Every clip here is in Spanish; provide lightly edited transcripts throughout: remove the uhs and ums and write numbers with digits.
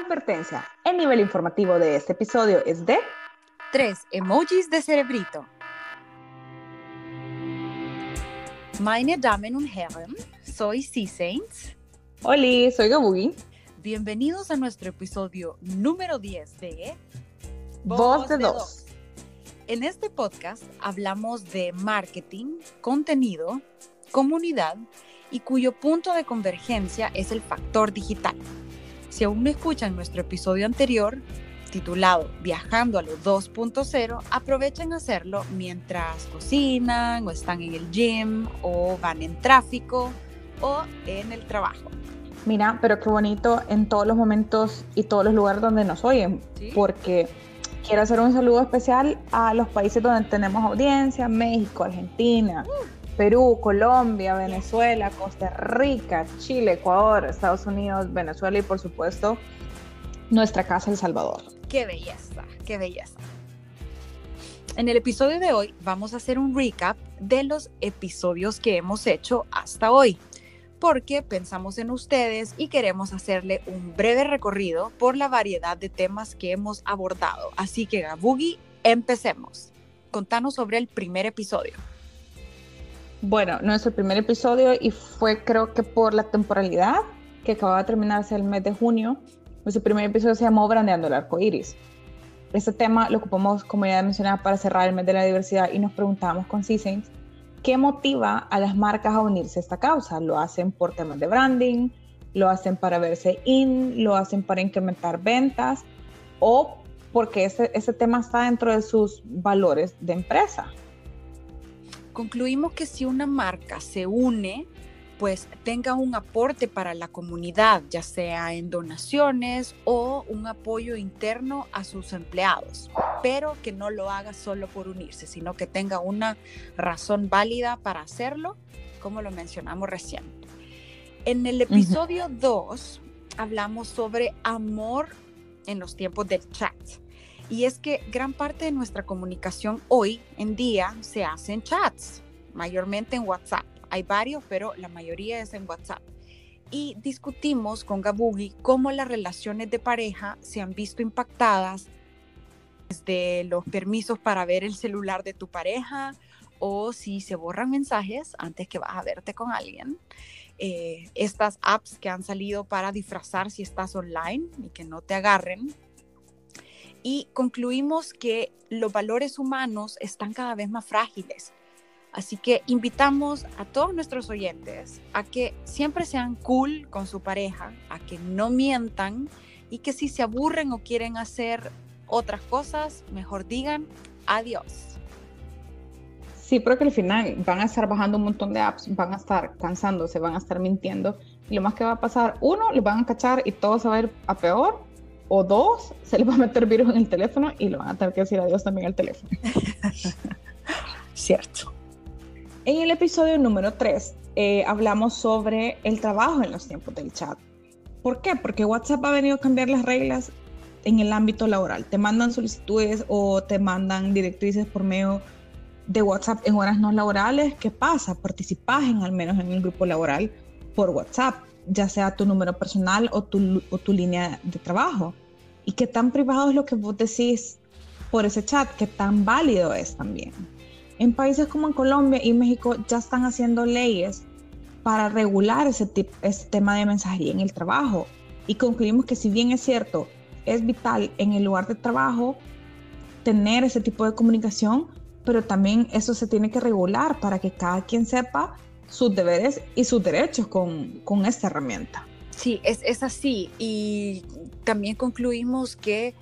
Advertencia, el nivel informativo de este episodio es de 3 emojis de cerebrito. Meine Damen und Herren, soy Sea Saints. Hola, soy Gabugi. Bienvenidos a nuestro episodio número 10 de Voz de Dos. En este podcast hablamos de marketing, contenido, comunidad y cuyo punto de convergencia es el factor digital. Si aún no escuchan nuestro episodio anterior, titulado Viajando a los 2.0, aprovechen hacerlo mientras cocinan, o están en el gym, o van en tráfico, o en el trabajo. Mira, pero qué bonito en todos los momentos y todos los lugares donde nos oyen, ¿sí? Porque quiero hacer un saludo especial a los países donde tenemos audiencia, México, Argentina, Perú, Colombia, Venezuela, Costa Rica, Chile, Ecuador, Estados Unidos, Venezuela y por supuesto nuestra casa El Salvador. ¡Qué belleza! ¡Qué belleza! En el episodio de hoy vamos a hacer un recap de los episodios que hemos hecho hasta hoy, porque pensamos en ustedes y queremos hacerle un breve recorrido por la variedad de temas que hemos abordado. Así que Gabugi, empecemos. Contanos sobre el primer episodio. Bueno, nuestro primer episodio, y fue creo que por la temporalidad que acababa de terminarse el mes de junio, nuestro primer episodio se llamó Brandeando el arco iris. Este tema lo ocupamos, como ya mencionaba, para cerrar el mes de la diversidad y nos preguntábamos con Seasons qué motiva a las marcas a unirse a esta causa. Lo hacen por temas de branding, lo hacen para verse in, lo hacen para incrementar ventas o porque ese tema está dentro de sus valores de empresa. Concluimos que si una marca se une, pues tenga un aporte para la comunidad, ya sea en donaciones o un apoyo interno a sus empleados, pero que no lo haga solo por unirse, sino que tenga una razón válida para hacerlo, como lo mencionamos recién. En el episodio 2 hablamos sobre amor en los tiempos del chat. Y es que gran parte de nuestra comunicación hoy en día se hace en chats, mayormente en WhatsApp. Hay varios, pero la mayoría es en WhatsApp. Y discutimos con Gabugi cómo las relaciones de pareja se han visto impactadas desde los permisos para ver el celular de tu pareja o si se borran mensajes antes que vas a verte con alguien. Estas apps que han salido para disfrazar si estás online y que no te agarren. Y concluimos que los valores humanos están cada vez más frágiles. Así que invitamos a todos nuestros oyentes a que siempre sean cool con su pareja, a que no mientan y que si se aburren o quieren hacer otras cosas, mejor digan adiós. Sí, porque al final van a estar bajando un montón de apps, van a estar cansándose, van a estar mintiendo. Y lo más que va a pasar, uno, les van a cachar y todo se va a ir a peor. O dos, se les va a meter virus en el teléfono y lo van a tener que decir adiós también al teléfono. Cierto. En el episodio número 3 hablamos sobre el trabajo en los tiempos del chat. ¿Por qué? Porque WhatsApp ha venido a cambiar las reglas en el ámbito laboral. Te mandan solicitudes o te mandan directrices por medio de WhatsApp en horas no laborales. ¿Qué pasa? Participas al menos en el grupo laboral por WhatsApp, ya sea tu número personal o tu línea de trabajo. Y qué tan privado es lo que vos decís por ese chat, qué tan válido es también. En países como en Colombia y México ya están haciendo leyes para regular ese tema de mensajería en el trabajo. Y concluimos que si bien es cierto, es vital en el lugar de trabajo tener ese tipo de comunicación, pero también eso se tiene que regular para que cada quien sepa sus deberes y sus derechos con esta herramienta. Sí, es así. Y también concluimos que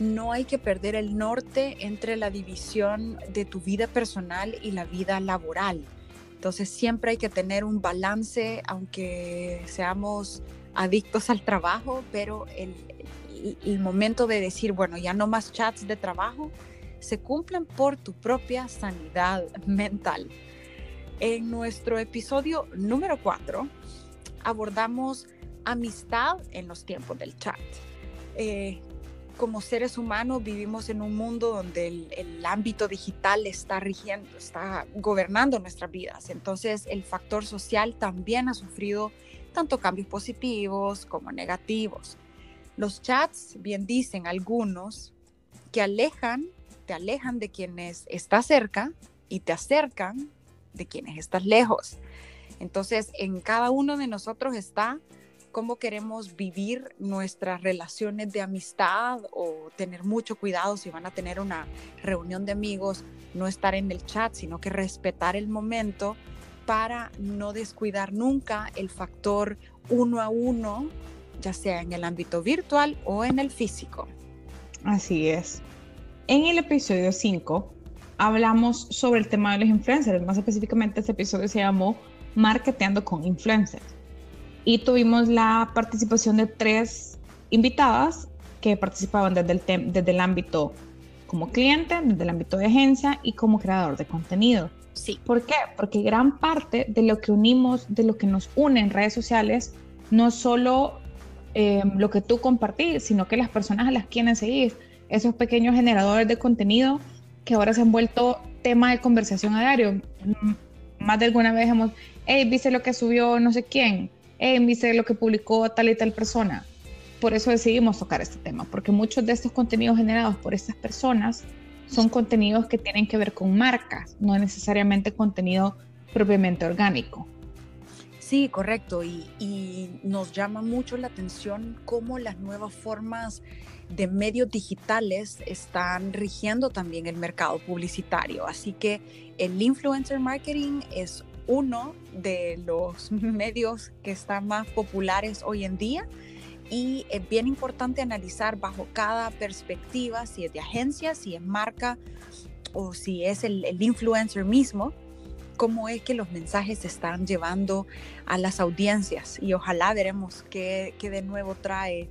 no hay que perder el norte entre la división de tu vida personal y la vida laboral. Entonces siempre hay que tener un balance, aunque seamos adictos al trabajo, pero el momento de decir, bueno, ya no más chats de trabajo, se cumplan por tu propia sanidad mental. En nuestro episodio número 4 abordamos amistad en los tiempos del chat. Como seres humanos vivimos en un mundo donde el ámbito digital está rigiendo, está gobernando nuestras vidas. Entonces el factor social también ha sufrido tanto cambios positivos como negativos. Los chats, bien dicen algunos, que te alejan de quienes estás cerca y te acercan de quienes estás lejos. Entonces, en cada uno de nosotros está cómo queremos vivir nuestras relaciones de amistad, o tener mucho cuidado si van a tener una reunión de amigos, no estar en el chat, sino que respetar el momento para no descuidar nunca el factor uno a uno, ya sea en el ámbito virtual o en el físico. Así es. En el episodio 5 hablamos sobre el tema de los influencers. Más específicamente, este episodio se llamó Marketeando con influencers. Y tuvimos la participación de 3 invitadas que participaban desde el ámbito como cliente, desde el ámbito de agencia y como creador de contenido. Sí. ¿Por qué? Porque gran parte de lo que unimos, de lo que nos une en redes sociales, no solo lo que tú compartís, sino que las personas a las quienes seguís, esos pequeños generadores de contenido que ahora se han vuelto tema de conversación a diario. Más de alguna vez hemos, hey, ¿viste lo que subió no sé quién? Hey, ¿viste lo que publicó tal y tal persona? Por eso decidimos tocar este tema, porque muchos de estos contenidos generados por estas personas son contenidos que tienen que ver con marcas, no necesariamente contenido propiamente orgánico. Sí, correcto. Y nos llama mucho la atención cómo las nuevas formas de medios digitales están rigiendo también el mercado publicitario. Así que el influencer marketing es uno de los medios que están más populares hoy en día. Y es bien importante analizar bajo cada perspectiva, si es de agencia, si es marca o si es el influencer mismo, cómo es que los mensajes se están llevando a las audiencias. Y ojalá veremos qué de nuevo trae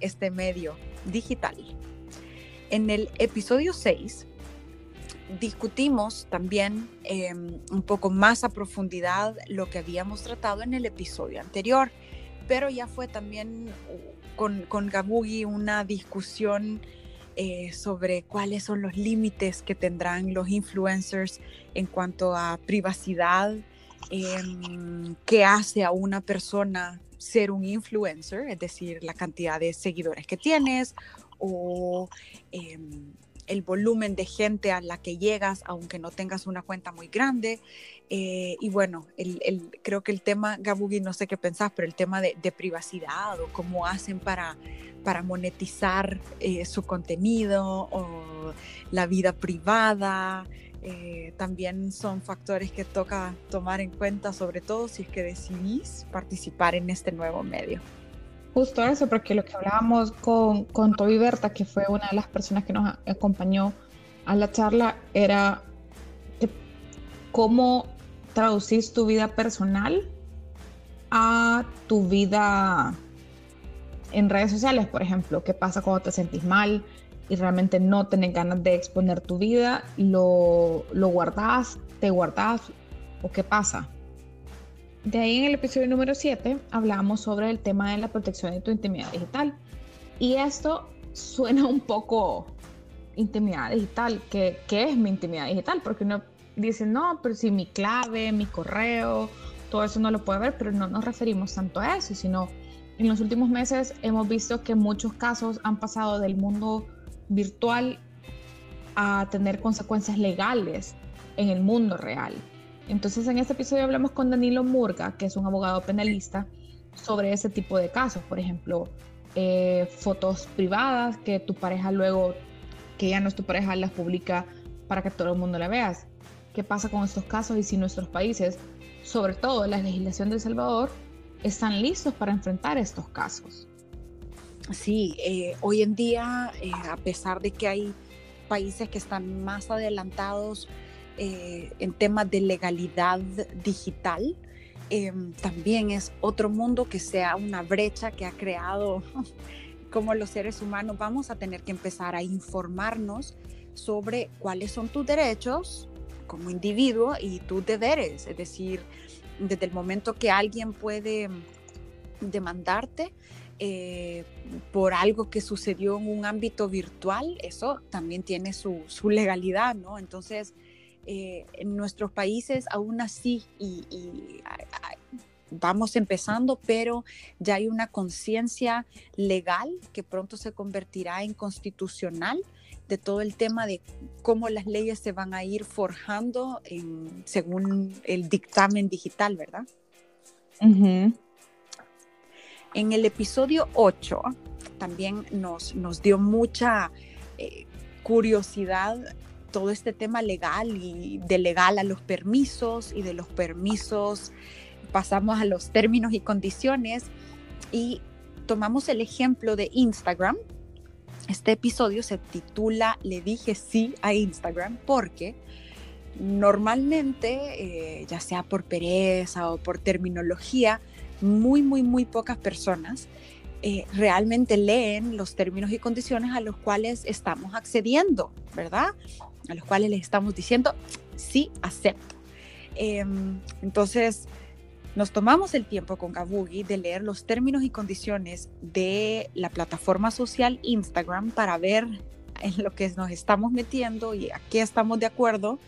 este medio digital. En el episodio 6 discutimos también un poco más a profundidad lo que habíamos tratado en el episodio anterior. Pero ya fue también con Gabugi una discusión sobre cuáles son los límites que tendrán los influencers en cuanto a privacidad, qué hace a una persona ser un influencer, es decir, la cantidad de seguidores que tienes o el volumen de gente a la que llegas, aunque no tengas una cuenta muy grande. Y bueno, creo que el tema, Gabugi, no sé qué pensás, pero el tema de privacidad o cómo hacen para monetizar su contenido o la vida privada, también son factores que toca tomar en cuenta, sobre todo si es que decidís participar en este nuevo medio. Justo eso, porque lo que hablábamos con Toby Berta, que fue una de las personas que nos acompañó a la charla, era cómo traducís tu vida personal a tu vida en redes sociales, por ejemplo. ¿Qué pasa cuando te sentís mal y realmente no tenés ganas de exponer tu vida? ¿Lo guardás? ¿Te guardás? ¿O qué pasa? De ahí, en el episodio número 7, hablábamos sobre el tema de la protección de tu intimidad digital. Y esto suena un poco intimidad digital. ¿Qué es mi intimidad digital? Porque uno dice, no, pero si mi clave, mi correo, todo eso no lo puede ver, pero no nos referimos tanto a eso, sino en los últimos meses hemos visto que muchos casos han pasado del mundo virtual a tener consecuencias legales en el mundo real. Entonces, en este episodio hablamos con Danilo Murga, que es un abogado penalista, sobre ese tipo de casos. Por ejemplo, fotos privadas que tu pareja luego, que ya no es tu pareja, las publica para que todo el mundo la veas. ¿Qué pasa con estos casos? Y si nuestros países, sobre todo la legislación de El Salvador, están listos para enfrentar estos casos. Sí, hoy en día, a pesar de que hay países que están más adelantados en temas de legalidad digital, también es otro mundo que sea una brecha que ha creado como los seres humanos. Vamos a tener que empezar a informarnos sobre cuáles son tus derechos como individuo y tus deberes, es decir, desde el momento que alguien puede demandarte por algo que sucedió en un ámbito virtual, eso también tiene su legalidad, ¿no? Entonces, en nuestros países aún así, y vamos empezando, pero ya hay una conciencia legal que pronto se convertirá en constitucional de todo el tema de cómo las leyes se van a ir forjando según el dictamen digital, ¿verdad? Uh-huh. En el episodio 8 también nos dio mucha curiosidad todo este tema legal, y de legal a los permisos, y de los permisos pasamos a los términos y condiciones, y tomamos el ejemplo de Instagram. Este episodio se titula "Le dije sí a Instagram", porque normalmente, ya sea por pereza o por terminología, muy pocas personas realmente leen los términos y condiciones a los cuales estamos accediendo, ¿verdad? A los cuales les estamos diciendo, sí, acepto. Entonces, nos tomamos el tiempo con Gabugi de leer los términos y condiciones de la plataforma social Instagram para ver en lo que nos estamos metiendo y a qué estamos de acuerdo,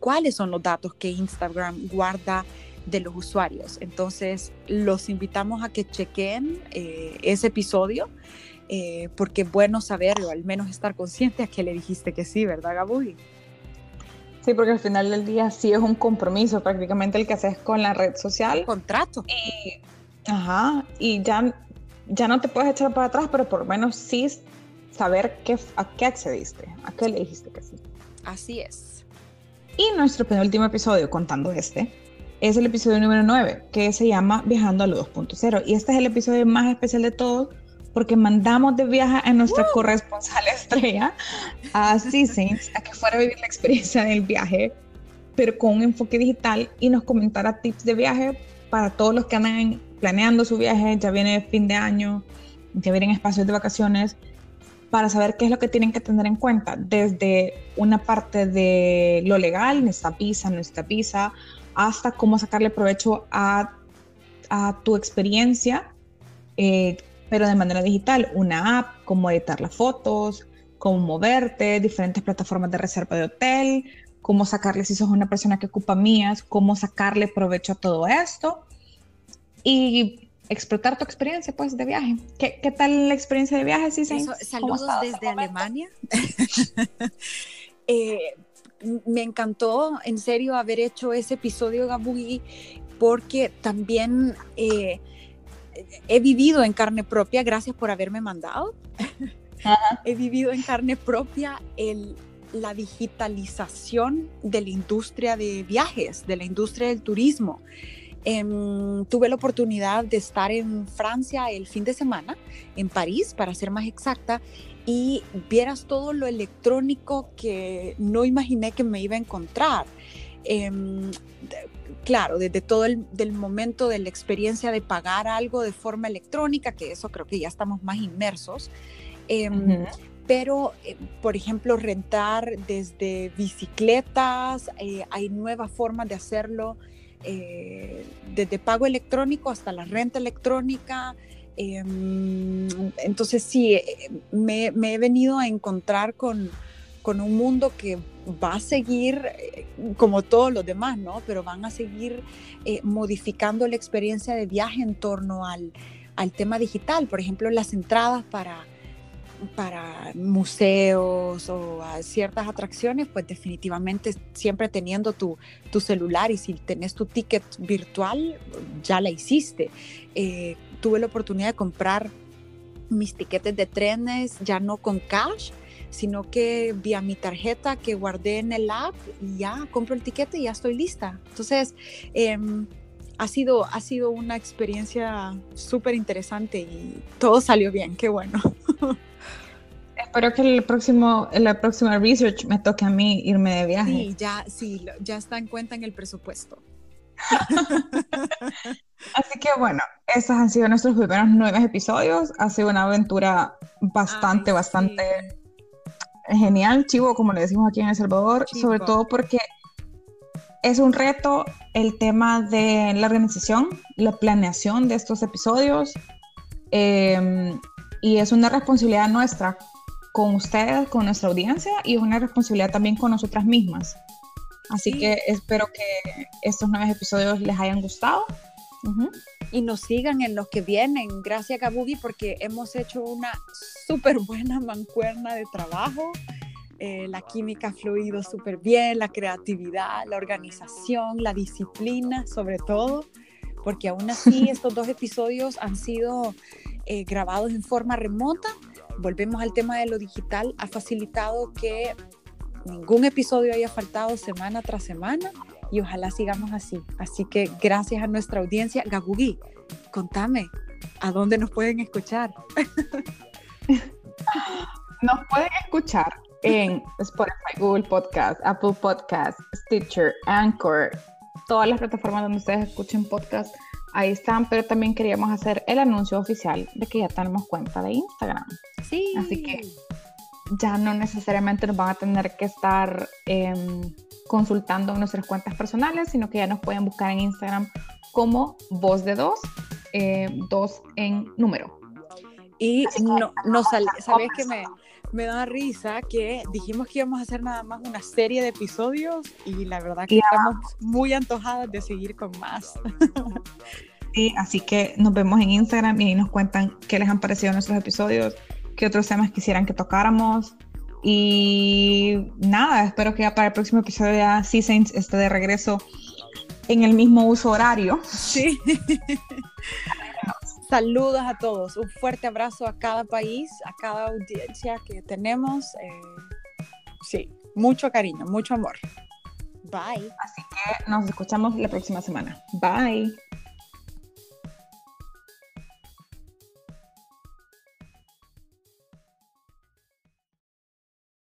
cuáles son los datos que Instagram guarda de los usuarios. Entonces, los invitamos a que chequen ese episodio, porque es bueno saber, o al menos estar consciente a que le dijiste que sí, ¿verdad, Gabugi? Sí, porque al final del día sí es un compromiso prácticamente el que haces con la red social. El contrato. Y ya no te puedes echar para atrás, pero por lo menos sí saber a qué accediste, a qué le dijiste que sí. Así es. Y nuestro penúltimo episodio, contando este, es el episodio número 9, que se llama Viajando a los 2.0. Y este es el episodio más especial de todos, porque mandamos de viaje a nuestra corresponsal estrella, a Sea Saints, a que fuera a vivir la experiencia del viaje, pero con un enfoque digital, y nos comentara tips de viaje para todos los que andan planeando su viaje. Ya viene el fin de año, ya vienen espacios de vacaciones, para saber qué es lo que tienen que tener en cuenta, desde una parte de lo legal, nuestra visa, hasta cómo sacarle provecho a tu experiencia, pero de manera digital, una app, cómo editar las fotos, cómo moverte, diferentes plataformas de reserva de hotel, cómo sacarle, si sos una persona que ocupa millas, cómo sacarle provecho a todo esto y explotar tu experiencia, pues, de viaje. ¿Qué tal la experiencia de viaje? Sí, saludos desde Alemania. Me encantó, en serio, haber hecho ese episodio, Gabugi, porque también he vivido en carne propia, gracias por haberme mandado, he vivido en carne propia la digitalización de la industria de viajes, de la industria del turismo. Tuve la oportunidad de estar en Francia el fin de semana, en París, para ser más exacta, y vieras todo lo electrónico que no imaginé que me iba a encontrar. Claro, desde todo del momento de la experiencia de pagar algo de forma electrónica, que eso creo que ya estamos más inmersos, uh-huh. Pero, por ejemplo, rentar desde bicicletas, hay nuevas formas de hacerlo, desde pago electrónico hasta la renta electrónica. Entonces sí, me he venido a encontrar con un mundo que va a seguir, como todos los demás, ¿no? Pero van a seguir modificando la experiencia de viaje en torno al tema digital. Por ejemplo, las entradas para museos o a ciertas atracciones, pues definitivamente siempre teniendo tu celular, y si tenés tu ticket virtual, ya la hiciste. Tuve la oportunidad de comprar mis tiquetes de trenes, ya no con cash, sino que vía mi tarjeta que guardé en el app, y ya compro el tiquete y ya estoy lista. Entonces, ha sido una experiencia súper interesante y todo salió bien, qué bueno. Espero que la próxima research me toque a mí irme de viaje. Sí, ya está en cuenta en el presupuesto. Así que bueno, estos han sido nuestros primeros 9 episodios. Ha sido una aventura bastante genial, chivo, como le decimos aquí en El Salvador, chivo. Sobre todo porque es un reto el tema de la organización, la planeación de estos episodios, y es una responsabilidad nuestra con ustedes, con nuestra audiencia, y es una responsabilidad también con nosotras mismas. Así que espero que estos 9 episodios les hayan gustado. Y nos sigan en los que vienen. Gracias, Gabugi, porque hemos hecho una súper buena mancuerna de trabajo. La química ha fluido súper bien, la creatividad, la organización, la disciplina, sobre todo, porque aún así estos dos episodios han sido grabados en forma remota. Volvemos al tema de lo digital, ha facilitado que ningún episodio haya faltado semana tras semana y ojalá sigamos así. Así que gracias a nuestra audiencia. Gabugi, contame, ¿a dónde nos pueden escuchar? Nos pueden escuchar en Spotify, Google Podcast, Apple Podcast, Stitcher, Anchor, todas las plataformas donde ustedes escuchen podcast, ahí están, pero también queríamos hacer el anuncio oficial de que ya tenemos cuenta de Instagram. Sí. Así que ya no necesariamente nos van a tener que estar consultando nuestras cuentas personales, sino que ya nos pueden buscar en Instagram como Voz de Dos, dos en número. Y no sabes que me da risa que dijimos que íbamos a hacer nada más una serie de episodios y la verdad que estamos muy antojadas de seguir con más. Sí, así que nos vemos en Instagram y ahí nos cuentan qué les han parecido nuestros episodios, qué otros temas quisieran que tocáramos y nada, espero que ya para el próximo episodio ya Sea Saints esté de regreso en el mismo uso horario. Sí. Saludos a todos, un fuerte abrazo a cada país, a cada audiencia que tenemos. Sí, mucho cariño, mucho amor. Bye. Así que nos escuchamos la próxima semana. Bye.